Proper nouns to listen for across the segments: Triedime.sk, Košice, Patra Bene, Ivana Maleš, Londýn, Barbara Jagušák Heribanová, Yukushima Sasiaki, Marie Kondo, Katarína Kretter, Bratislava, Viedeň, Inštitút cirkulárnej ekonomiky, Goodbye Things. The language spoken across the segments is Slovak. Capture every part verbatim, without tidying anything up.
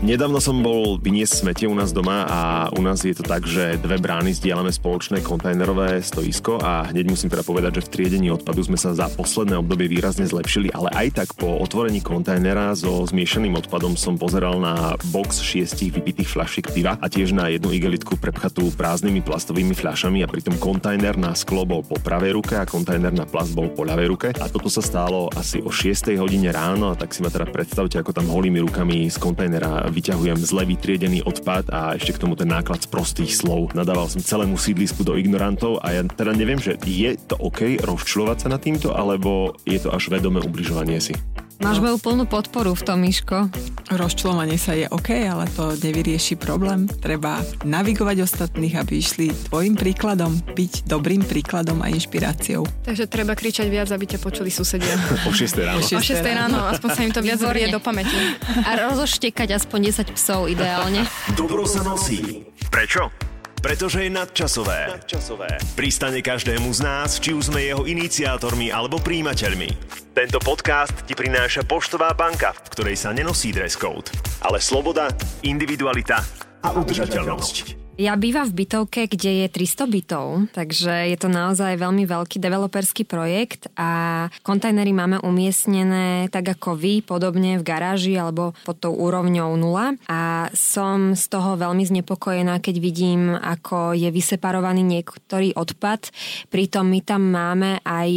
Nedávno som bol vyniesť smetie u nás doma a u nás je to tak, že dve brány zdieľame spoločné kontajnerové stoisko a hneď musím teda povedať, že v triedení odpadu sme sa za posledné obdobie výrazne zlepšili, ale aj tak po otvorení kontajnera so zmiešaným odpadom som pozeral na box šiestich vypitých fľašiek piva a tiež na jednu igelitku prepchatú prázdnymi plastovými fľašami a pritom kontajner na sklo bol po pravej ruke a kontajner na plast bol po ľavej ruke a toto sa stalo asi o šiestej hodine ráno, a tak si ma teda predstavte, ako tam holými rukami z kontajnera vyťahujem zle vytriedený odpad a ešte k tomu ten náklad z prostých slov. Nadával som celému sídlisku do ignorantov a ja teda neviem, že je to OK rozčľovať sa nad týmto, alebo je to až vedomé ubližovanie si. Máš moju plnú podporu v tom, Miško. Rozčľovanie sa je OK, ale to nevyrieši problém. Treba navigovať ostatných, aby išli tvojim príkladom, byť dobrým príkladom a inšpiráciou. Takže treba kričať viac, aby ťa počuli susedia. O šiestej ráno. O šiestej ráno, aspoň sa im to viac vrie do pamäti. A rozoštekať aspoň desať psov ideálne. Dobro sa nosí. Prečo? Pretože je nadčasové. nadčasové. Pristane každému z nás, či už sme jeho iniciátormi alebo príjimateľmi. Tento podcast ti prináša Poštová banka, v ktorej sa nenosí dress code, ale sloboda, individualita a udržateľnosť. Ja bývam v bytovke, kde je tristo bytov, takže je to naozaj veľmi veľký developerský projekt a kontajnery máme umiestnené tak ako vy, podobne v garáži alebo pod tou úrovňou nula. A som z toho veľmi znepokojená, keď vidím, ako je vyseparovaný niektorý odpad. Pritom my tam máme aj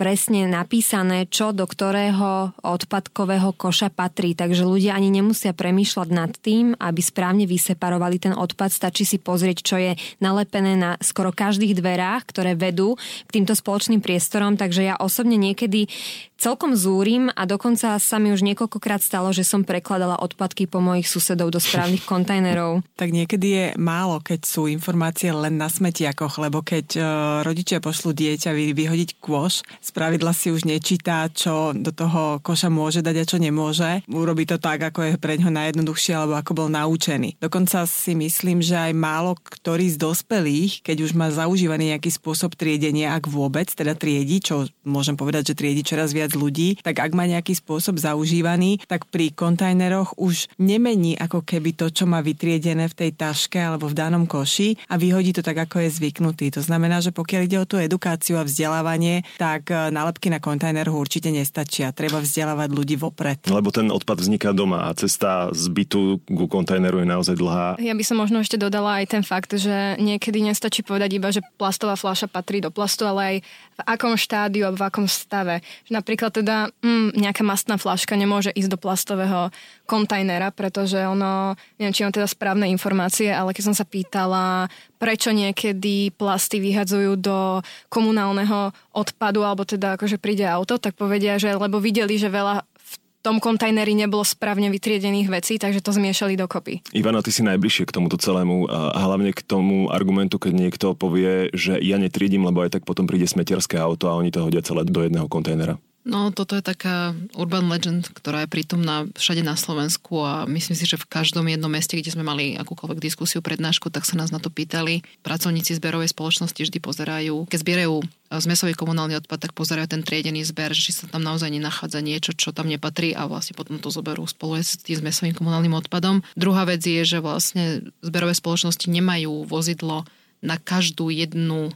presne napísané, čo do ktorého odpadkového koša patrí. Takže ľudia ani nemusia premýšľať nad tým, aby správne vyseparovali ten odpad. Stačí si pozrieť, čo je nalepené na skoro každých dverách, ktoré vedú k týmto spoločným priestorom, takže ja osobne niekedy celkom zúrim a dokonca sa mi už niekoľkokrát stalo, že som prekladala odpadky po mojich susedov do správnych kontajnerov. Tak niekedy je málo, keď sú informácie len na smetiakoch, lebo keď e, rodičia pošlú dieťa vyhodiť kôš, spravidla si už nečíta, čo do toho koša môže dať a čo nemôže. Urobí to tak, ako je pre ňo najjednoduchšie, alebo ako bol naučený. Dokonca si myslím, že aj málo ktorý z dospelých, keď už má zaužívaný nejaký spôsob triedenia, ak vôbec, teda triedi, čo môžem povedať, že triedi čoraz viac ľudí, tak ak má nejaký spôsob zaužívaný, tak pri kontajneroch už nemení ako keby to, čo má vytriedené v tej taške alebo v danom koši a vyhodí to tak, ako je zvyknutý. To znamená, že pokiaľ ide o tú edukáciu a vzdelávanie, tak nálepky na kontajner určite nestačia. Treba vzdelávať ľudí vopred. Lebo ten odpad vzniká doma a cesta z bytu ku kontajneru je naozaj dlhá. Ja by som možno ešte dodala aj ten fakt, že niekedy nestačí povedať iba, že plastová fľaša patrí do plastu, ale aj v akom štádiu a v akom stave. Napríklad teda mm, nejaká mastná fľaška nemôže ísť do plastového kontajnera, pretože ono, neviem, či mám teda správne informácie, ale keď som sa pýtala, prečo niekedy plasty vyhadzujú do komunálneho odpadu, alebo teda akože príde auto, tak povedia, že lebo videli, že veľa v tom kontajneri nebolo správne vytriedených vecí, takže to zmiešali dokopy. Ivana, ty si najbližšie k tomuto celému a hlavne k tomu argumentu, keď niekto povie, že ja netriedím, lebo aj tak potom príde smetierské auto a oni to hodia celé do jedného kontajnera. No, toto je taká urban legend, ktorá je prítomná všade na Slovensku a myslím si, že v každom jednom meste, kde sme mali akúkoľvek diskusiu, prednášku, tak sa nás na to pýtali. Pracovníci zberovej spoločnosti vždy pozerajú, keď zbierajú zmesový komunálny odpad, tak pozerajú ten triedený zber, že sa tam naozaj nenachádza niečo, čo tam nepatrí a vlastne potom to zoberú spolu s tým zmesovým komunálnym odpadom. Druhá vec je, že vlastne zberové spoločnosti nemajú vozidlo na každú jednu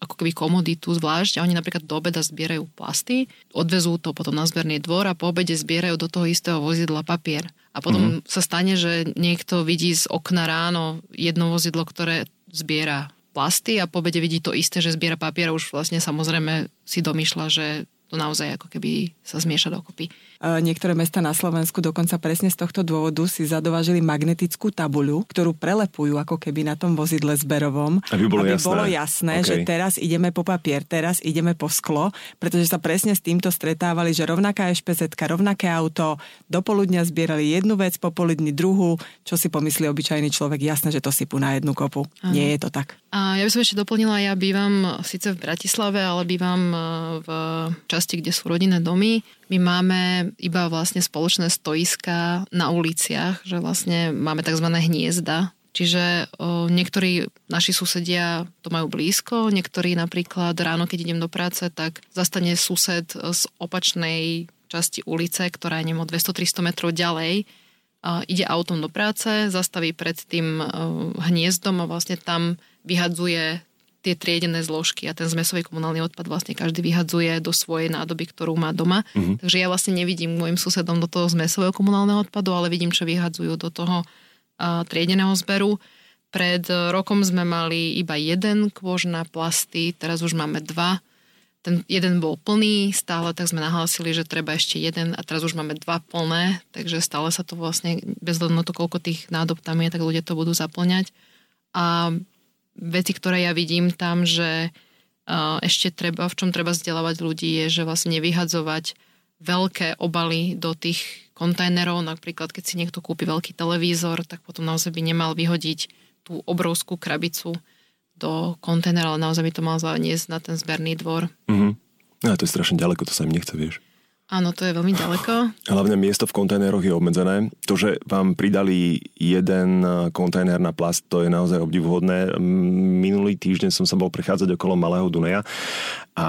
ako keby komoditu zvlášť a oni napríklad do obeda zbierajú plasty, odvezú to potom na zberný dvor a po obede zbierajú do toho istého vozidla papier. A potom mm. sa stane, že niekto vidí z okna ráno jedno vozidlo, ktoré zbiera plasty a po obede vidí to isté, že zbiera papier a už vlastne samozrejme si domýšľa, že to naozaj ako keby sa zmieša dokopy. Niektoré mesta na Slovensku dokonca presne z tohto dôvodu si zadovážili magnetickú tabuľu, ktorú prelepujú ako keby na tom vozidle zberovom, aby bolo aby jasné, bolo jasné okay. že teraz ideme po papier, teraz ideme po sklo, pretože sa presne s týmto stretávali, že rovnaká ešpezetka, rovnaké auto, dopoludňa zbierali jednu vec, popoludní druhú, čo si pomyslí obyčajný človek, jasné, že to sypú na jednu kopu. Aha. Nie je to tak. A ja by som ešte doplnila, ja bývam síce v Bratislave, ale bývam v časti, kde sú rodinné domy. My máme iba vlastne spoločné stoiská na uliciach, že vlastne máme tzv. Hniezda. Čiže o, niektorí naši susedia to majú blízko, niektorí napríklad ráno, keď idem do práce, tak zastane sused z opačnej časti ulice, ktorá je nemo dvesto tristo metrov ďalej ide autom do práce, zastaví pred tým hniezdom a vlastne tam vyhadzuje tie triedené zložky a ten zmesový komunálny odpad vlastne každý vyhadzuje do svojej nádoby, ktorú má doma. Mm-hmm. Takže ja vlastne nevidím môjim susedom do toho zmesového komunálneho odpadu, ale vidím, čo vyhadzujú do toho uh, triedeného zberu. Pred rokom sme mali iba jeden kôš na plasty, teraz už máme dva. Ten jeden bol plný, stále tak sme nahlásili, že treba ešte jeden a teraz už máme dva plné, takže stále sa to vlastne, bez hľadu na to, koľko tých nádob tam je, tak ľudia to budú zaplňať. A veci, ktoré ja vidím tam, že ešte treba, v čom treba vzdelávať ľudí, je, že vlastne nevyhadzovať veľké obaly do tých kontajnerov. Napríklad, keď si niekto kúpi veľký televízor, tak potom naozaj by nemal vyhodiť tú obrovskú krabicu do kontajnera, ale naozaj by to mal zaniesť na ten zberný dvor. Mhm. No, to je strašne ďaleko, to sa im nechce, vieš. Áno, to je veľmi ďaleko. Hlavne miesto v kontajneroch je obmedzené. To, že vám pridali jeden kontajner na plast, to je naozaj obdivuhodné. Minulý týždeň som sa bol prechádzať okolo Malého Dunaja a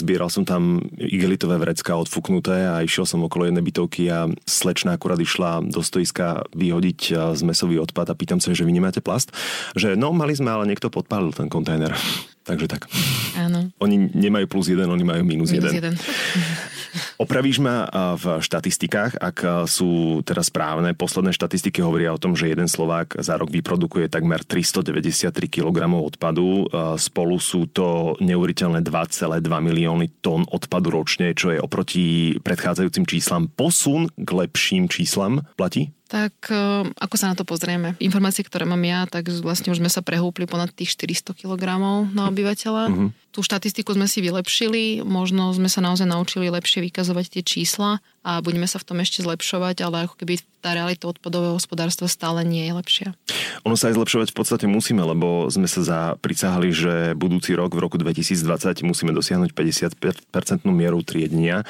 zbieral som tam igelitové vrecká odfuknuté a išiel som okolo jednej bytovky a slečna akurát išla do stoiska vyhodiť zmesový odpad a pýtam sa, že vy nemáte plast? Že no, mali sme, ale niekto podpálil ten kontajner. Takže tak. Áno. Oni nemajú plus jeden, oni majú minus, minus jeden. jeden. Opravíš ma v štatistikách, ak sú teraz správne. Posledné štatistiky hovoria o tom, že jeden Slovák za rok vyprodukuje takmer tristodeväťdesiattri kilogramov odpadu. Spolu sú to neuveriteľné dva celé dva milióny tón odpadu ročne, čo je oproti predchádzajúcim číslam posun k lepším číslam. Platí? Tak ako sa na to pozrieme? Informácie, ktoré mám ja, tak vlastne už sme sa prehúpli ponad tých štyristo kilogramov na obyvateľa. Uh-huh. Tú štatistiku sme si vylepšili, možno sme sa naozaj naučili lepšie vykazovať tie čísla a budeme sa v tom ešte zlepšovať, ale ako keby tá realita odpadového hospodárstva stále nie je lepšia. Ono sa aj zlepšovať v podstate musíme, lebo sme sa zaprisáhali, že budúci rok, v roku dvetisícdvadsať, musíme dosiahnuť päťdesiat percent mieru triedenia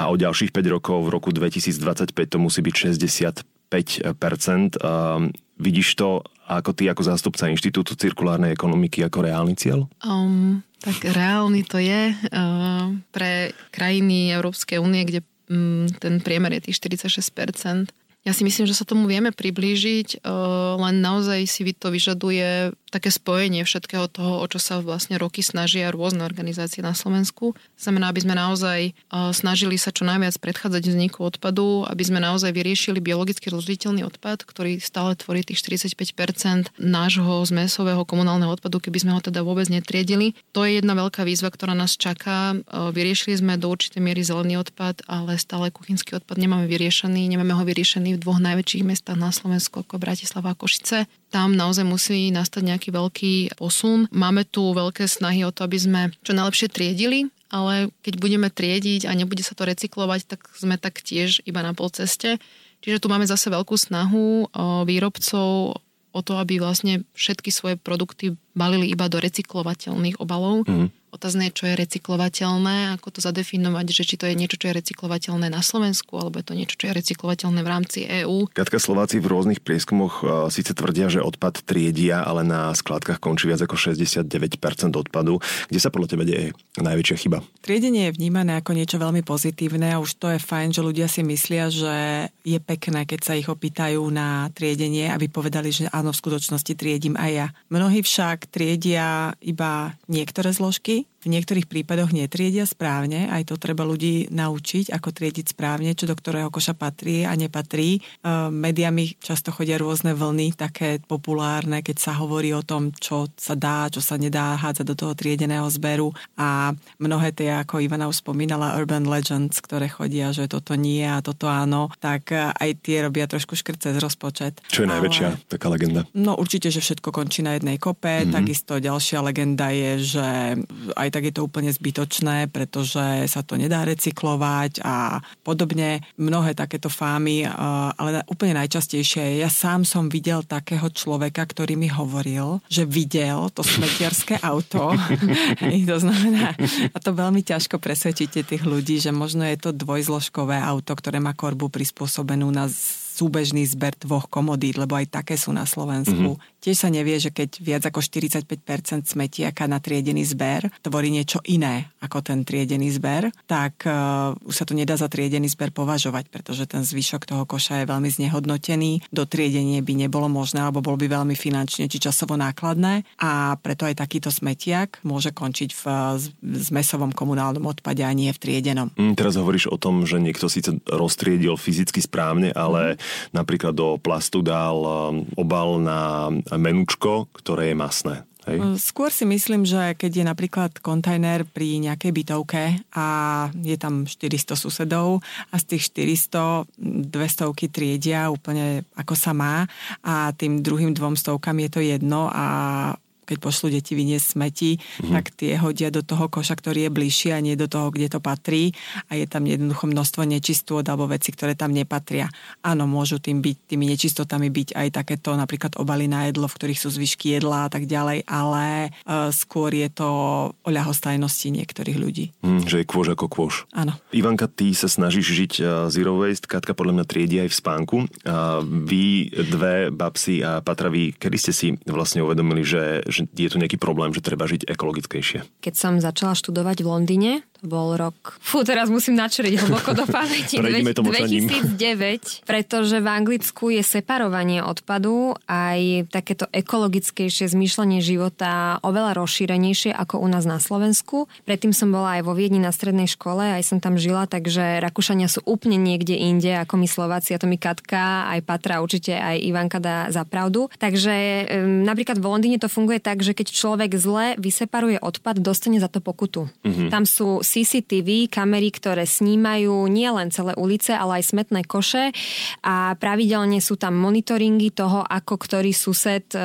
a o ďalších päť rokov v roku dvetisícdvadsaťpäť to musí byť šesťdesiat päť percent. Um, vidíš to ako ty, ako zástupca Inštitútu cirkulárnej ekonomiky, ako reálny cieľ? Um, tak reálny to je. Uh, pre krajiny Európskej únie, kde um, ten priemer je tých štyridsaťšesť percent. Ja si myslím, že sa tomu vieme priblížiť, uh, len naozaj si to vyžaduje také spojenie všetkého toho, o čo sa vlastne roky snažia rôzne organizácie na Slovensku. Znamená, aby sme naozaj snažili sa čo najviac predchádzať vzniku odpadu, aby sme naozaj vyriešili biologicky rozložiteľný odpad, ktorý stále tvorí tých štyridsaťpäť percent nášho zmesového komunálneho odpadu, keby sme ho teda vôbec netriedili. To je jedna veľká výzva, ktorá nás čaká. Vyriešili sme do určitej miery zelený odpad, ale stále kuchynský odpad nemáme vyriešený. Nemáme ho vyriešený v dvoch najväčších mestách na Slovensku, ako Bratislava a Košice. Tam naozaj musí nastať nejaký veľký posun. Máme tu veľké snahy o to, aby sme čo najlepšie triedili, ale keď budeme triediť a nebude sa to recyklovať, tak sme tak tiež iba na polceste. Čiže tu máme zase veľkú snahu výrobcov o to, aby vlastne všetky svoje produkty balili iba do recyklovateľných obalov. Mm. Otázne je, čo je recyklovateľné, ako to zadefinovať, že či to je niečo, čo je recyklovateľné na Slovensku, alebo je to niečo, čo je recyklovateľné v rámci EÚ. Katka, Slováci v rôznych prieskumoch síce tvrdia, že odpad triedia, ale na skládkach končí viac ako šesťdesiatdeväť percent odpadu. Kde sa podľa teba deje najväčšia chyba? Triedenie je vnímané ako niečo veľmi pozitívne a už to je fajn, že ľudia si myslia, že je pekné, keď sa ich opýtajú na triedenie, aby povedali, že áno, v skutočnosti triedím aj ja. Mnohí však triedia iba niektoré zložky, v niektorých prípadoch netriedia správne, aj to treba ľudí naučiť, ako triediť správne, čo do ktorého koša patrí a nepatrí. E, médiami často chodia rôzne vlny, také populárne, keď sa hovorí o tom, čo sa dá, čo sa nedá hádzať do toho triedeného zberu a mnohé tie, ako Ivana už spomínala, urban legends, ktoré chodia, že toto nie a toto áno, tak aj tie robia trošku škrt cez rozpočet. Čo je najväčšia Ale, taká legenda? No určite, že všetko končí na jednej kope, mm-hmm. Takisto ďalšia legenda je, že aj tak je to úplne zbytočné, pretože sa to nedá recyklovať a podobne. Mnohé takéto fámy, ale úplne najčastejšie je, ja sám som videl takého človeka, ktorý mi hovoril, že videl to smetiarské auto. To znamená, a to veľmi ťažko presvedčíte tých ľudí, že možno je to dvojzložkové auto, ktoré má korbu prispôsobenú na súbežný zber dvoch komodít, lebo aj také sú na Slovensku. Mm-hmm. Tiež sa nevie, že keď viac ako štyridsaťpäť percent smetiaka na triedený zber tvorí niečo iné ako ten triedený zber, tak uh, už sa to nedá za triedený zber považovať, pretože ten zvyšok toho koša je veľmi znehodnotený. Do triedenie by nebolo možné, alebo bol by veľmi finančne či časovo nákladné a preto aj takýto smetiak môže končiť v zmesovom komunálnom odpade a nie v triedenom. Mm, teraz hovoríš o tom, že niekto síce roztriedil fyzicky správne, ale mm. napríklad do plastu dal obal na menučko, ktoré je masné. Hej. Skôr si myslím, že keď je napríklad kontajner pri nejakej bytovke a je tam štyristo susedov a z tých štyristo dvestovky triedia úplne ako sa má a tým druhým dvom stovkám je to jedno a keď pošlu deti vyniesť smeti, mm-hmm. tak tie hodia do toho koša, ktorý je bližší a nie do toho, kde to patrí a je tam jednoducho množstvo nečistôt alebo veci, ktoré tam nepatria. Áno, môžu tým byť, tými nečistotami byť aj takéto napríklad obaly na jedlo, v ktorých sú zvyšky jedla a tak ďalej, ale e, skôr je to o ľahostajnosti niektorých ľudí. Mm, že je kôž ako kôž. Áno. Ivanka, ty sa snažíš žiť zero waste, Katka podľa mňa triedi aj v spánku. A vy dve, Babsi a Patra, vy, kedy ste si vlastne uvedomili, že že je tu nejaký problém, že treba žiť ekologickejšie? Keď som začala študovať v Londýne, to bol rok... Fú, teraz musím načriť hlboko do pamäti. dvetisícdeväť, pretože v Anglicku je separovanie odpadu aj takéto ekologickejšie zmýšľanie života oveľa rozšírenejšie ako u nás na Slovensku. Predtým som bola aj vo Viedni na strednej škole, aj som tam žila, takže Rakúšania sú úplne niekde inde ako my Slováci, a to mi Katka, aj Patra, určite aj Ivanka dá za pravdu. Takže um, napríklad v Londýne to funguje tak, že keď človek zle vyseparuje odpad, dostane za to pokutu. Mm-hmm. Tam sú C C T V kamery, ktoré snímajú nielen celé ulice, ale aj smetné koše a pravidelne sú tam monitoringy toho, ako ktorý sused e,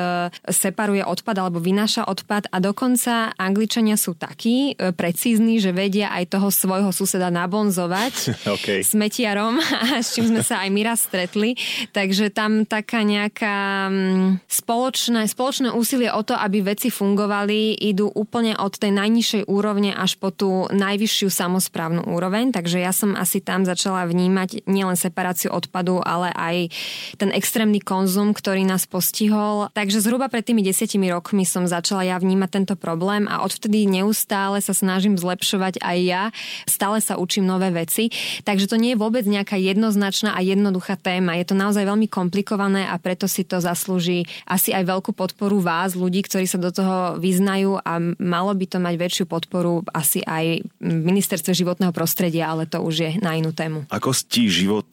separuje odpad alebo vynáša odpad a dokonca Angličania sú takí e, precízni, že vedia aj toho svojho suseda nabonzovať okay. smetiarom, s čím sme sa aj my raz stretli. Takže tam taká nejaká spoločné, spoločné úsilie o to, aby veci fungovali, idú úplne od tej najnižšej úrovne až po tú najvyššiu samosprávnu úroveň. Takže ja som asi tam začala vnímať nielen separáciu odpadu, ale aj ten extrémny konzum, ktorý nás postihol. Takže zhruba pred tými desiatimi rokmi som začala ja vnímať tento problém a odvtedy neustále sa snažím zlepšovať aj ja. Stále sa učím nové veci. Takže to nie je vôbec nejaká jednoznačná a jednoduchá téma. Je to naozaj veľmi komplikované a preto si to zaslúži asi aj veľkú podporu vás, ľudí, ktorí sa do toho vyznajú a malo by to mať väčšiu podporu asi aj ministerstve životného prostredia, ale to už je na inú tému. Ako ti život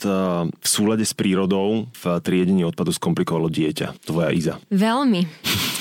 v súlade s prírodou v triedení odpadu skomplikovalo dieťa? Tvoja Iza. Veľmi.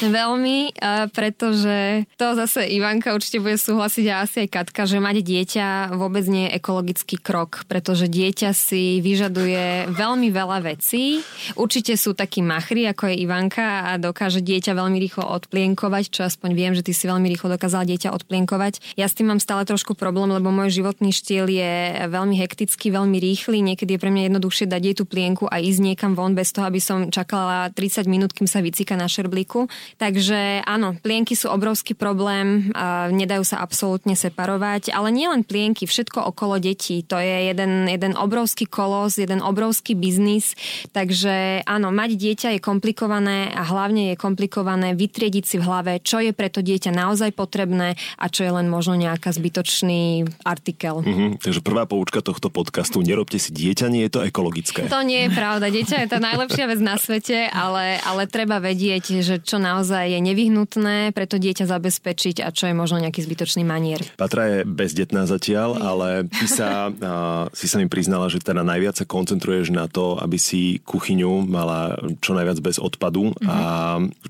Veľmi, pretože to zase Ivanka určite bude súhlasiť a asi aj Katka, že mať dieťa vôbec nie je ekologický krok, pretože dieťa si vyžaduje veľmi veľa vecí. Určite sú takí machri, ako je Ivanka a dokáže dieťa veľmi rýchlo odplienkovať, čo aspoň viem, že ty si veľmi rýchlo dokázala dieťa odplienkovať. Ja s tým mám stále trošku problém, lebo môj životný štýl je veľmi hektický, veľmi rýchly. Niekedy je pre mňa jednoduchšie dať jej tú plienku a ísť niekam von bez toho, aby som čakala tridsať minút, kým sa vycíka na šerblíku. Takže áno, plienky sú obrovský problém, a nedajú sa absolútne separovať, ale nie len plienky, všetko okolo detí. To je jeden, jeden obrovský kolos, jeden obrovský biznis, takže áno, mať dieťa je komplikované a hlavne je komplikované vytriediť si v hlave, čo je pre to dieťa naozaj potrebné a čo je len možno nejaká zbytočný artikel. Mm-hmm. Takže prvá poučka tohto podcastu, nerobte si dieťa, nie je to ekologické. To nie je pravda, dieťa je tá najlepšia vec na svete, ale, ale treba vedieť, že čo naozaj naozaj je nevyhnutné, preto dieťa zabezpečiť a čo je možno nejaký zbytočný manier. Patra je bezdetná zatiaľ, ale ty sa, a, si sa mi priznala, že teda najviac sa koncentruješ na to, aby si kuchyňu mala čo najviac bez odpadu. Mhm. A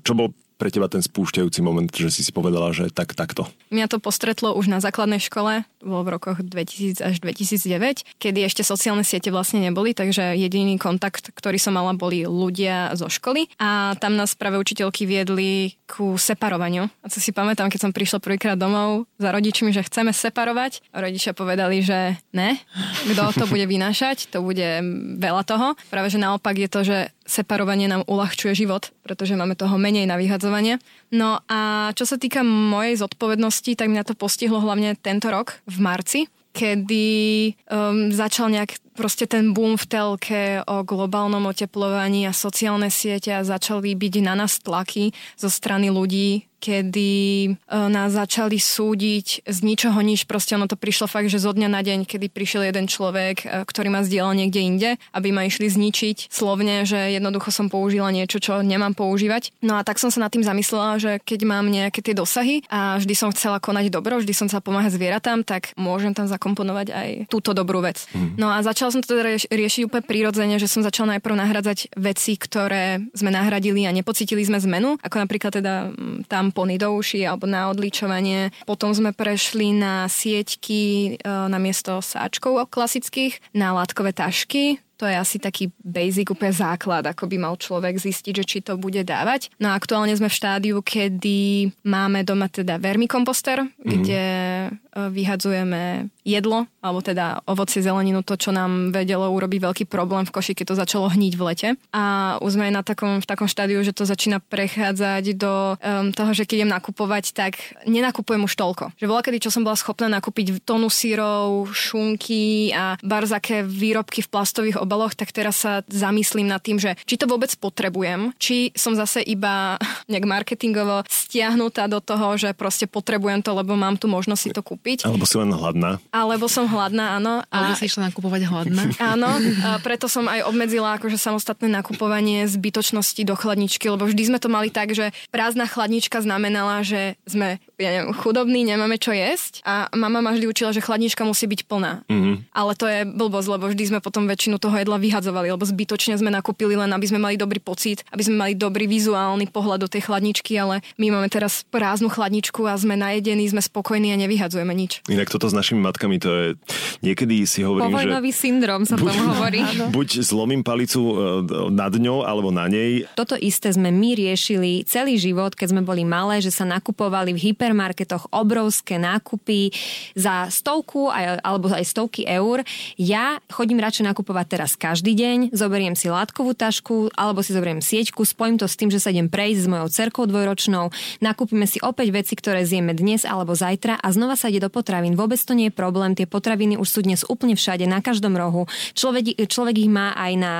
čo bol pre teba ten spúšťajúci moment, že si si povedala, že tak, takto? Mňa to postretlo už na základnej škole, bolo v rokoch dvetisíc až dvetisícdeväť, kedy ešte sociálne siete vlastne neboli, takže jediný kontakt, ktorý som mala, boli ľudia zo školy a tam nás práve učiteľky viedli ku separovaniu. A co si pamätám, keď som prišla prvýkrát domov za rodičmi, že chceme separovať, a rodičia povedali, že ne, kto to bude vynášať, to bude veľa toho. Práve že naopak je to, že separovanie nám uľahčuje život, pretože máme toho menej na vyhadzovanie. No a čo sa týka mojej zodpovednosti, tak mňa to postihlo hlavne tento rok v marci, kedy um, začal nejak proste ten boom v telke o globálnom oteplovaní a sociálne siete a začali byť na nás tlaky zo strany ľudí, kedy nás začali súdiť z ničoho nič. Proste ono to prišlo fakt, že zo dňa na deň, kedy prišiel jeden človek, ktorý ma zdieľal niekde inde, aby ma išli zničiť slovne, že jednoducho som použila niečo, čo nemám používať. No a tak som sa nad tým zamyslela, že keď mám nejaké tie dosahy a vždy som chcela konať dobro, vždy som sa pomáhať zvieratám, tak môžem tam zakomponovať aj túto dobrú vec. Mm. No a začala som to teda rieš- riešiť úplne prirodzene, že som začala najprv nahradzať veci, ktoré sme nahradili a nepocítili sme zmenu, ako napríklad teda tam tampony do uši alebo na odličovanie. Potom sme prešli na sieťky na miesto sáčkov klasických, na látkové tašky. To je asi taký basic, úplne základ, ako by mal človek zistiť, že či to bude dávať. No a aktuálne sme v štádiu, kedy máme doma teda vermikomposter, mm-hmm. kde vyhadzujeme jedlo, alebo teda ovocie, zeleninu, to, čo nám vedelo urobiť veľký problém v koši, keď to začalo hniť v lete. A už sme na takom, v takom štádiu, že to začína prechádzať do um, toho, že keď idem nakupovať, tak nenakupujem už toľko. Že bola kedy, čo som bola schopná nakúpiť tonu syrov, šunky a barzaké výrobky v plastových obaloch, tak teraz sa zamyslím nad tým, že či to vôbec potrebujem, či som zase iba nejak marketingovo stiahnutá do toho, že proste potrebujem to, lebo mám tu možnosť si to kúpiť. Alebo si len hladná. Alebo som hladná, áno. Alebo si išla nakupovať hladná. Áno, preto som aj obmedzila akože samostatné nakupovanie zbytočnosti do chladničky, lebo vždy sme to mali tak, že prázdna chladnička znamenala, že sme ja neviem, chudobní, nemáme čo jesť a mama ma vždy učila, že chladnička musí byť plná. Mm-hmm. Ale to je blbosť, lebo vždy sme potom väčšinu toho jedla vyhadzovali, lebo zbytočne sme nakúpili len, aby sme mali dobrý pocit, aby sme mali dobrý vizuálny pohľad do tej chladničky, ale my máme teraz prázdnu chladničku a sme najedení, sme spokojní a nevyhadzujeme nič. Inak toto s našimi matkami, to je niekedy si hovorím, že povojnový syndrom sa buď, tomu hovorí. Buď zlomím palicu nad ňou alebo na nej. Toto isté sme my riešili celý život, keď sme boli malé, že sa nakupovali v hyper marketoch obrovské nákupy za stovku alebo aj stovky eur. Ja chodím radšej nakupovať teraz každý deň, zoberiem si látkovú tašku alebo si zoberiem sieťku, spojím to s tým, že sa idem prejsť s mojou dcerkou dvojročnou, nakúpime si opäť veci, ktoré zjeme dnes alebo zajtra a znova sa ide do potravín. Vôbec to nie je problém, tie potraviny už sú dnes úplne všade, na každom rohu. Človek, človek ich má aj na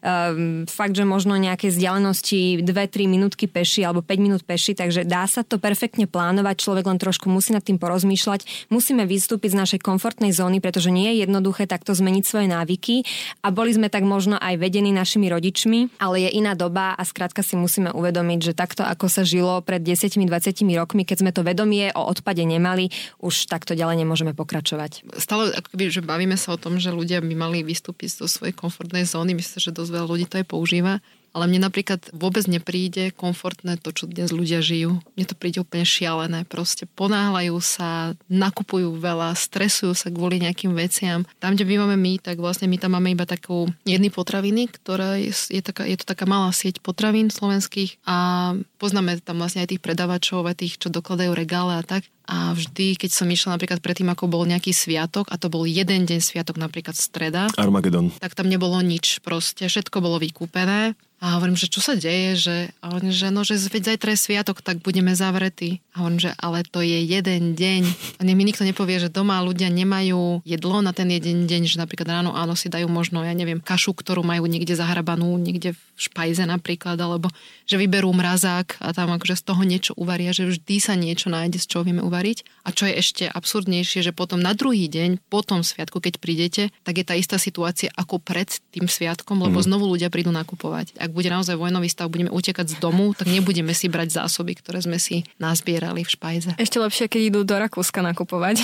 um, fakt, že možno nejaké vzdialenosti dve tri minútky peši alebo päť minút peši, takže dá sa to perfektne plánovať. Človek len trošku musí nad tým porozmýšľať. Musíme vystúpiť z našej komfortnej zóny, pretože nie je jednoduché takto zmeniť svoje návyky a boli sme tak možno aj vedení našimi rodičmi, ale je iná doba a skrátka si musíme uvedomiť, že takto ako sa žilo pred desať dvadsať rokmi, keď sme to vedomie o odpade nemali, už takto ďalej nemôžeme pokračovať. Stále akoby, že bavíme sa o tom, že ľudia by mali vystúpiť zo svojej komfortnej zóny, myslím, že dosť veľa ľudí to aj používa. Ale mne napríklad vôbec nepríde komfortné to, čo dnes ľudia žijú. Mne to príde úplne šialené. Proste ponáhľajú sa, nakupujú veľa, stresujú sa kvôli nejakým veciam. Tam, kde bývame my, tak vlastne my tam máme iba takú jedny potraviny, ktorá je, je, taká, je to taká malá sieť potravín slovenských a poznáme tam vlastne aj tých predavačov, aj tých, čo dokladajú regále a tak. A vždy, keď som išla napríklad predtým, ako bol nejaký sviatok, a to bol jeden deň sviatok, napríklad streda, Armagedon, tak tam nebolo nič proste, všetko bolo vykúpené. A hovorím, že čo sa deje, že, a hovorím, že no, že zajtra je sviatok, tak budeme zavretí. A hovorím, že ale to je jeden deň. A mi nikto nepovie, že doma ľudia nemajú jedlo na ten jeden deň, že napríklad ráno áno si dajú možno, ja neviem, kašu, ktorú majú niekde zahrabanú, niekde v špajze napríklad, alebo že vyberú mrazák a tam akože z toho niečo uvaria, že vždy sa niečo nájde, z čoho vieme uvariť. A čo je ešte absurdnejšie, že potom na druhý deň, po tom sviatku, keď prídete, tak je tá istá situácia ako pred tým sviatkom, lebo znovu ľudia prídu nakupovať. Ak bude naozaj vojnový stav, budeme utekať z domu, tak nebudeme si brať zásoby, ktoré sme si nazbierali v špajze. Ešte lepšie, keď idú do Rakúska nakupovať.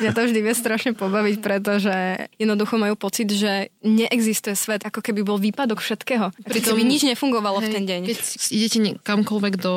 Mňa to vždy vie strašne pobaviť, pretože jednoducho majú pocit, že neexistuje svet, ako keby bol výpadok všetkého. Pritom keby nič nefungovalo hej, v ten deň. Keď idete kamkoľvek do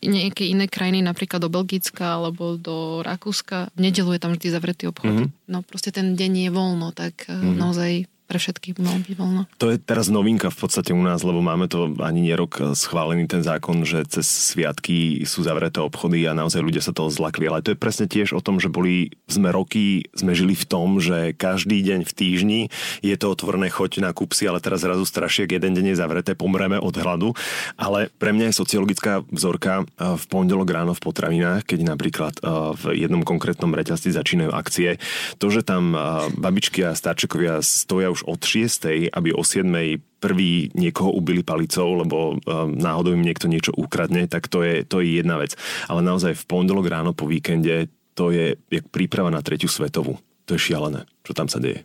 nejakej inej krajiny, napríklad do Belgicka alebo do Rakúska, v nedeľu je tam vždy zavretý obchod. Mm-hmm. No proste ten deň je voľno, tak mm-hmm. naozaj pre všetkých mal by voľno. To je teraz novinka v podstate u nás, lebo máme to ani nerok schválený ten zákon, že cez sviatky sú zavreté obchody a naozaj ľudia sa toho zlakli. Ale to je presne tiež o tom, že boli sme roky, sme žili v tom, že každý deň v týždni je to otvorené, choď na kupci, ale teraz zrazu strašiek, jeden deň je zavreté, pomreme od hladu. Ale pre mňa je sociologická vzorka v pondelok ráno v potravinách, keď napríklad v jednom konkrétnom reťazci začínajú akcie. To, že tam babičky a starčekovia stoja už už od šiestej, aby o siedmej prvý niekoho ubili palicou, lebo um, náhodou im niekto niečo ukradne, tak to je, to je jedna vec. Ale naozaj v pondelok ráno po víkende to je jak príprava na tretiu svetovú. To je šialené, čo tam sa deje.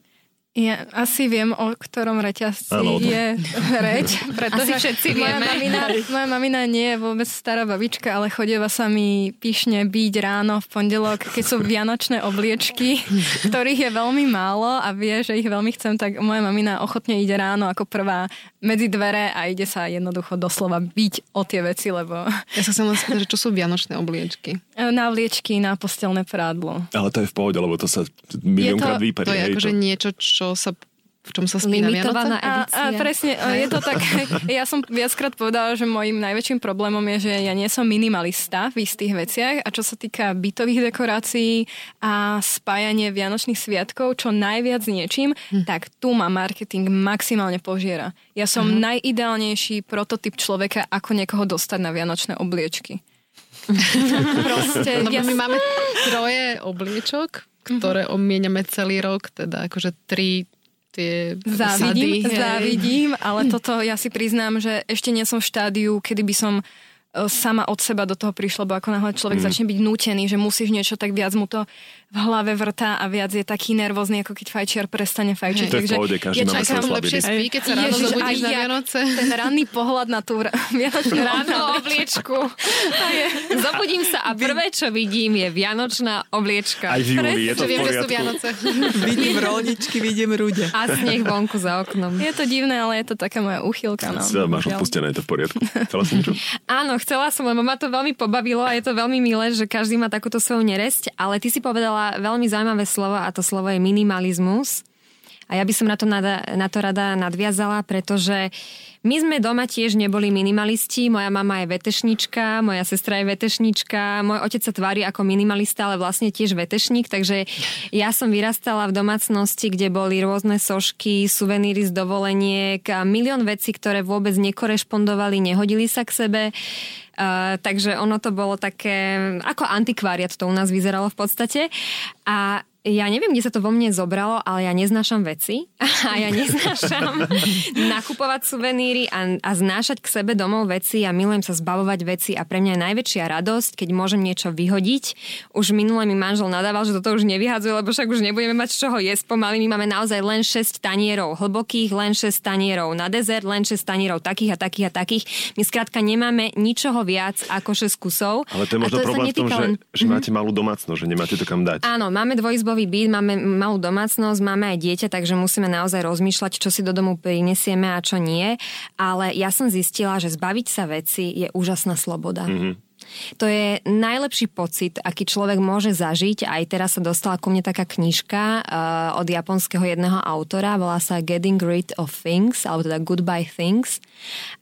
Ja asi viem, o ktorom reťazci ano, je reč, pretože asi všetci vieme. Moja mamina, moja mamina nie je vôbec stará babička, ale chodieva sa mi pyšne byť ráno v pondelok, keď sú vianočné obliečky, ktorých je veľmi málo a vie, že ich veľmi chcem, tak moja mamina ochotne ide ráno ako prvá medzi dvere a ide sa jednoducho doslova byť o tie veci, lebo... Ja sa chcem len spýtať, čo sú vianočné obliečky? Na obliečky, na postelné prádlo. Ale to je v pohode, lebo to sa miliónkrát vyperie. To je akože niečo, čo Sa, v čom sa spína Limitovaná edícia. A, a presne, je to tak. Ja som viackrát povedala, že mojím najväčším problémom je, že ja nie som minimalista v istých veciach a čo sa týka bytových dekorácií a spájanie vianočných sviatkov, čo najviac niečím, hm. tak tu ma marketing maximálne požiera. Ja som hm. najideálnejší prototyp človeka, ako niekoho dostať na vianočné obliečky. Proste, no, ja... My máme troje obliečok, ktoré omieňame celý rok, teda akože tri tie závidím, sady. Závidím, ale toto ja si priznám, že ešte nie som v štádiu, kedy by som sama od seba do toho prišla, bo ako náhle človek mm. začne byť nútený, že musíš niečo, tak viac mu to v hlave vrtá a viac je taký nervózny, ako keď fajčiar prestane fajčiť. To je v pohode, každý máme svoje slabiny. Spí, keď sa ráno zobudíš na Vianoce. Ten ranný pohľad na tú vianočnú obliečku. Zobudím sa a prvé, čo vidím, je vianočná obliečka. Aj v júli, je to v poriadku. Vidím rolničky, vidím rude. A sneh vonku za oknom. Je to divné, ale je to taká moja úchylka. Máš odpustené, je to v poriadku. Áno, chcela som, lebo ma to veľmi pobavilo a je to veľmi milé, že každý má takúto svoju neresť, ale ty si povedala veľmi zaujímavé slovo a to slovo je minimalizmus. A ja by som na to, nada, na to rada nadviazala, pretože my sme doma tiež neboli minimalisti. Moja mama je vetešnička, moja sestra je vetešnička, môj otec sa tvári ako minimalista, ale vlastne tiež vetešník, takže ja som vyrastala v domácnosti, kde boli rôzne sošky, suveníry z dovoleniek a milión vecí, ktoré vôbec nekorešpondovali, nehodili sa k sebe. Uh, takže ono to bolo také, ako antikváriat to u nás vyzeralo v podstate. A ja neviem, kde sa to vo mne zobralo, ale ja neznášam veci a ja neznášam nakupovať suveníry a, a znášať k sebe domov veci. Ja milujem sa zbavovať veci a pre mňa je najväčšia radosť, keď môžem niečo vyhodiť. Už minule mi manžel nadával, že toto už nevyhadzuje, lebo však už nebudeme mať z čoho jesť pomaly. My máme naozaj len šesť tanierov hlbokých, len šesť tanierov na dezert, len šesť tanierov takých a takých a takých. My skrátka nemáme ničoho viac ako šesť kusov. Ale to je možno to problém v tom, že, len... že máte malú domácnosť, že nemáte to kam dať. Áno, máme dvojizbovú byt, máme malú domácnosť, máme aj dieťa, takže musíme naozaj rozmýšľať, čo si do domu prinesieme a čo nie. Ale ja som zistila, že zbaviť sa veci je úžasná sloboda. Mm-hmm. To je najlepší pocit, aký človek môže zažiť. Aj teraz sa dostala ku mne taká knižka uh, od japonského jedného autora, volá sa Getting Rid of Things, alebo teda Goodbye Things.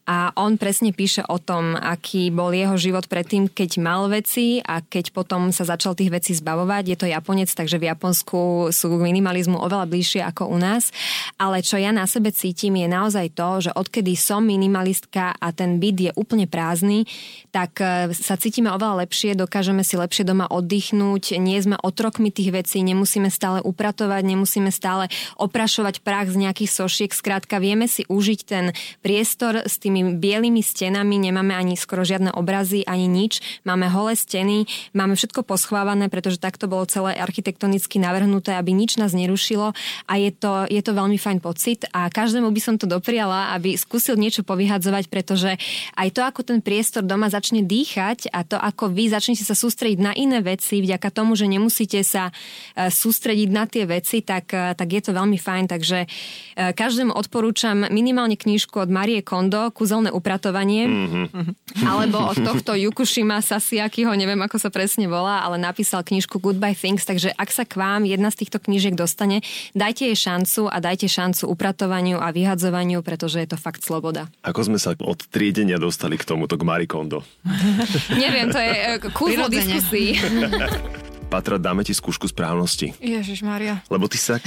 A on presne píše o tom, aký bol jeho život predtým, keď mal veci a keď potom sa začal tých vecí zbavovať. Je to Japonec, takže v Japonsku sú k minimalizmu oveľa bližšie ako u nás. Ale čo ja na sebe cítim, je naozaj to, že odkedy som minimalistka a ten byt je úplne prázdny, tak sa cítime oveľa lepšie, dokážeme si lepšie doma oddychnúť, nie sme otrokmi tých vecí, nemusíme stále upratovať, nemusíme stále oprašovať prach z nejakých sošiek, skrátka vieme si užiť ten priestor s tými bielými stenami, nemáme ani skoro žiadne obrazy, ani nič, máme holé steny, máme všetko poschvávané, pretože takto bolo celé architektonicky navrhnuté, aby nič nás nerušilo a je to, je to veľmi fajn pocit a každému by som to dopriala, aby skúsil niečo povyhadzovať, pretože aj to, ako ten priestor doma začne dýchať, a to, ako vy začnete sa sústrediť na iné veci, vďaka tomu, že nemusíte sa sústrediť na tie veci, tak, tak je to veľmi fajn. Takže každému odporúčam minimálne knižku od Marie Kondo, Kúzelné upratovanie, mm-hmm. alebo od tohto Yukushima Sasiakiho, neviem, ako sa presne volá, ale napísal knižku Goodbye Things, takže ak sa k vám jedna z týchto knížiek dostane, dajte jej šancu a dajte šancu upratovaniu a vyhadzovaniu, pretože je to fakt sloboda. Ako sme sa od triedenia dostali k tomuto, k Marie Kondo? Neviem, to je kúzlo diskusí. Patra, dáme ti skúšku správnosti. Ježišmária. Lebo ty sa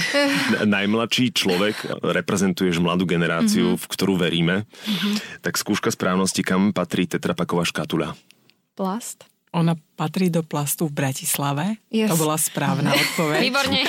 najmladší človek, reprezentuješ mladú generáciu, mm-hmm. v ktorú veríme. Mm-hmm. Tak skúška správnosti, kam patrí tetrapaková škatuľa? Plast. Ona patrí do plastu v Bratislave. Yes. To bola správna odpoveď. Výborne.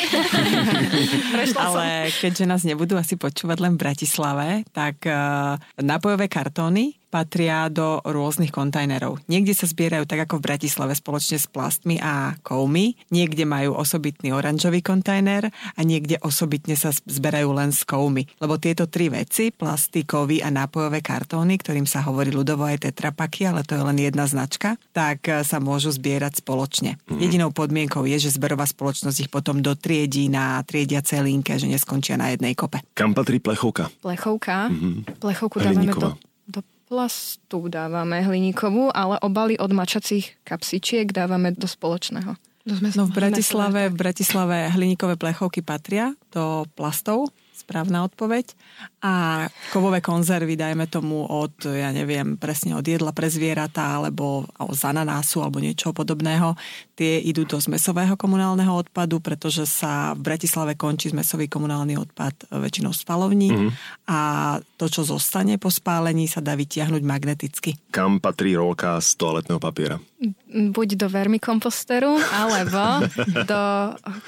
Ale keďže nás nebudú asi počúvať len v Bratislave, tak uh, nápojové kartóny patria do rôznych kontajnerov. Niekde sa zbierajú tak ako v Bratislave spoločne s plastmi a kovmi, niekde majú osobitný oranžový kontajner a niekde osobitne sa zberajú len s kovmi. Lebo tieto tri veci, plasty, kovy a nápojové kartóny, ktorým sa hovorí ľudovo aj tetrapaky, ale to je len jedna značka, tak sa môžu zbierať spoločne. Jedinou podmienkou je, že zberová spoločnosť ich potom dotriedí na triediace linke, že neskončia na jednej kope. Kam patrí plechovka? Plechovka? Mm-hmm. Plechovku dávame do, do plastu, dávame hliníkovú, ale obaly od mačacích kapsičiek dávame do spoločného. Do no v Bratislave, v Bratislave hliníkové plechovky patria do plastov. Správna odpoveď. A kovové konzervy, dajme tomu od, ja neviem, presne od jedla pre zvieratá, alebo z ananásu, alebo niečo podobného. Tie idú do zmesového komunálneho odpadu, pretože sa v Bratislave končí zmesový komunálny odpad väčšinou spalovní. Mm-hmm. A to, čo zostane po spálení, sa dá vytiahnuť magneticky. Kam patrí rolka z toaletného papiera? Buď do vermikomposteru, alebo do...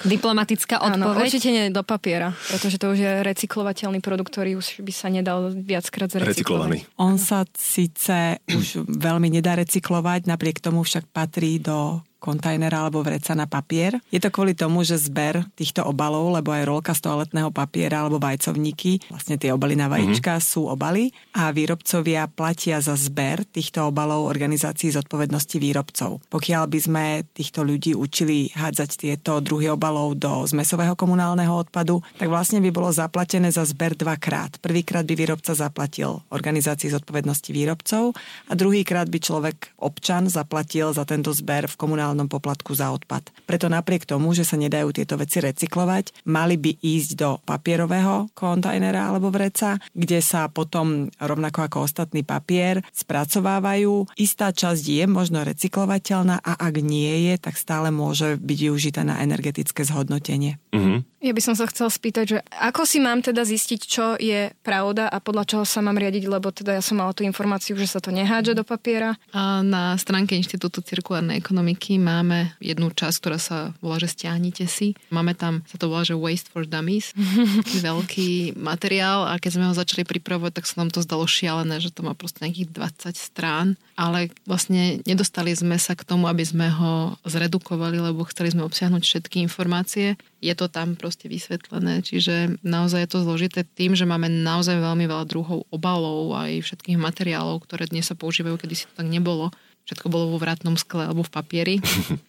Diplomatická odpoveď? Áno, určite nie do papiera, pretože to už je recyklovateľný produkt, ktorý už by sa nedal viackrát zrecyklovať. On sa síce už veľmi nedá recyklovať, napriek tomu však patrí do kontajnera alebo vreca na papier. Je to kvôli tomu, že zber týchto obalov, lebo aj rolka z toaletného papiera alebo vajcovníky, vlastne tie obaly na vajíčka mm-hmm. sú obaly a výrobcovia platia za zber týchto obalov organizácií zodpovednosti výrobcov. Pokiaľ by sme týchto ľudí učili hádzať tieto druhy obalov do zmesového komunálneho odpadu, tak vlastne by bolo zaplatené za zber dvakrát. Prvýkrát by výrobca zaplatil organizácii zodpovednosti výrobcov a druhýkrát by človek, občan, zaplatil za tento zber v komunálnom poplatku za odpad. Preto napriek tomu, že sa nedajú tieto veci recyklovať, mali by ísť do papierového kontajnera alebo vreca, kde sa potom rovnako ako ostatný papier spracovávajú. Istá časť je možno recyklovateľná a ak nie je, tak stále môže byť využitá na energetické zhodnotenie. Mhm. Ja by som sa chcel spýtať, že ako si mám teda zistiť, čo je pravda a podľa čoho sa mám riadiť, lebo teda ja som mala tú informáciu, že sa to nehádže do papiera. A na stránke Inštitútu cirkulárnej ekonomiky máme jednu časť, ktorá sa volá, že stiahnite si. Máme tam, sa to volá, že Waste for Dummies, veľký materiál a keď sme ho začali pripravovať, tak sa nám to zdalo šialené, že to má proste nejakých dvadsať strán, ale vlastne nedostali sme sa k tomu, aby sme ho zredukovali, lebo chceli sme obsiahnuť všetky informácie. Je to tam proste vysvetlené, čiže naozaj je to zložité tým, že máme naozaj veľmi veľa druhov obalov a aj všetkých materiálov, ktoré dnes sa používajú, kedy si to tak nebolo. Všetko bolo vo vratnom skle alebo v papieri.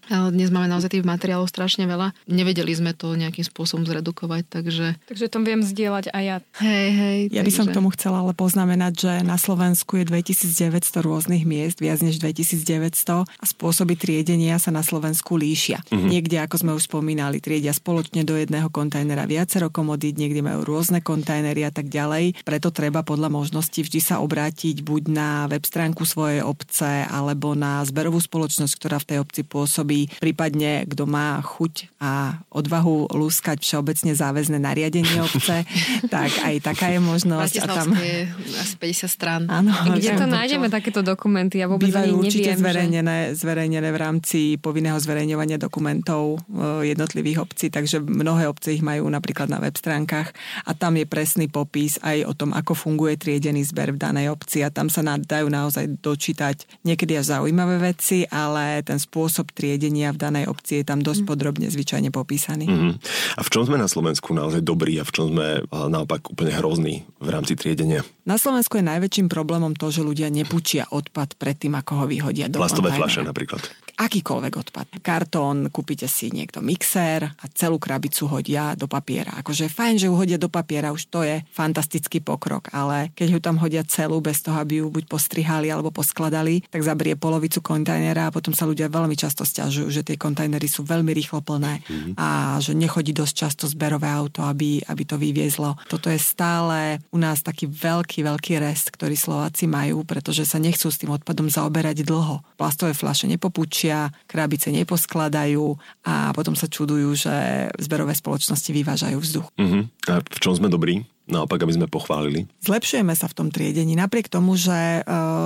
Ale dnes máme naozaj tých materiálov strašne veľa. Nevedeli sme to nejakým spôsobom zredukovať, takže... Takže to viem zdieľať aj ja. Hej, hej. Ja takže... by som k tomu chcela ale poznamenať, že na Slovensku je dvetisícdeväťsto rôznych miest, viac než dvetisícdeväťsto a spôsoby triedenia sa na Slovensku líšia. Mhm. Niekde, ako sme už spomínali, triedia spoločne do jedného kontajnera viacero komodít, niekde majú rôzne kontajnery a tak ďalej. Preto treba podľa možnosti vždy sa obrátiť buď na web stránku svojej obce, alebo na zberovú spoločnosť, ktorá v tej obci pôsobí, prípadne kto má chuť a odvahu lúskať všeobecne záväzné nariadenie obce, tak aj taká je možnosť. A tam je asi päťdesiat strán. Áno, kde to nájdeme, čo... takéto dokumenty? Ja vôbec bývajú určite neviem, zverejnené, že... zverejnené v rámci povinného zverejňovania dokumentov jednotlivých obcí, takže mnohé obce ich majú napríklad na web stránkach a tam je presný popis aj o tom, ako funguje triedený zber v danej obci a tam sa dajú naozaj dočítať niekedy až zaujímavé veci, ale ten spôsob triedenia v danej obci je tam dosť podrobne zvyčajne popísaný. Mm-hmm. A v čom sme na Slovensku naozaj dobrí a v čom sme naopak úplne hrozní v rámci triedenia? Na Slovensku je najväčším problémom to, že ľudia nepúčia odpad predtým, ako ho vyhodia do plastové fľaše napríklad. Akýkoľvek odpad. Kartón, kúpite si niekto mixér a celú krabicu hodia do papiera. Akože fajn, že ju hodia do papiera, už to je fantastický pokrok, ale keď ju tam hodia celú bez toho, aby ju buď postrihali alebo poskladali, tak zabrie polovicu kontajnera a potom sa ľudia veľmi často sťažujú, že tie kontajnery sú veľmi rýchlo plné mm-hmm. a že nechodí dosť často zberové auto, aby, aby to vyviezlo. Toto je stále u nás taký veľký, veľký rest, ktorý Slováci majú, pretože sa nechcú s tým odpadom zaoberať dlho. Plastové fľaše nepopúčia, krabice neposkladajú a potom sa čudujú, že zberové spoločnosti vyvážajú vzduch. Uh-huh. A v čom sme dobrí? Naopak, aby sme pochválili. Zlepšujeme sa v tom triedení. Napriek tomu, že e,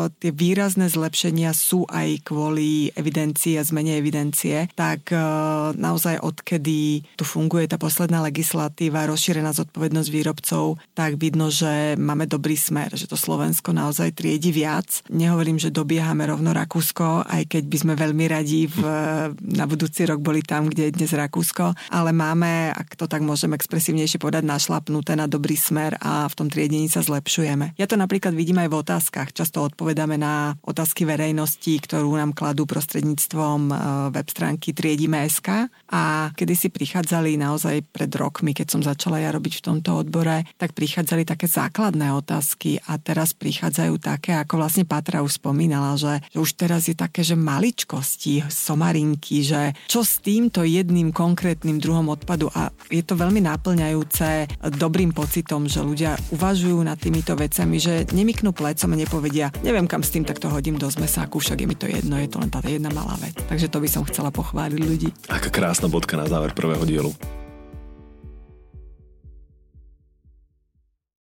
tie výrazné zlepšenia sú aj kvôli evidencie, zmene evidencie, tak naozaj odkedy tu funguje tá posledná legislatíva, rozšírená zodpovednosť výrobcov, tak vidno, že máme dobrý smer, že to Slovensko naozaj triedi viac. Nehovorím, že dobiehame rovno Rakúsko, aj keď by sme veľmi radi v, na budúci rok boli tam, kde je dnes Rakúsko, ale máme, ak to tak môžem expresívnejšie podať, našlapnuté na dobrý smer a v tom triedení sa zlepšujeme. Ja to napríklad vidím aj v otázkach. Často odpovedáme na otázky verejnosti, ktorú nám kladú prostredníctvom web stránky Triedime.sk, a kedy si prichádzali naozaj pred rokmi, keď som začala ja robiť v tomto odbore, tak prichádzali také základné otázky a teraz prichádzajú také, ako vlastne Patra už spomínala, že, že už teraz je také, že maličkosti, somarinky, že čo s týmto jedným konkrétnym druhom odpadu, a je to veľmi náplňajúce dobrým pocitom, že ľudia uvažujú nad týmito vecami, že nemyknú plecom a nepovedia, neviem kam s tým, tak to hodím do zmesáku, však je mi to jedno, je to len tá jedna malá vec. Takže to by som chcela pochváliť ľudí. Aká krásna bodka na záver prvého dielu.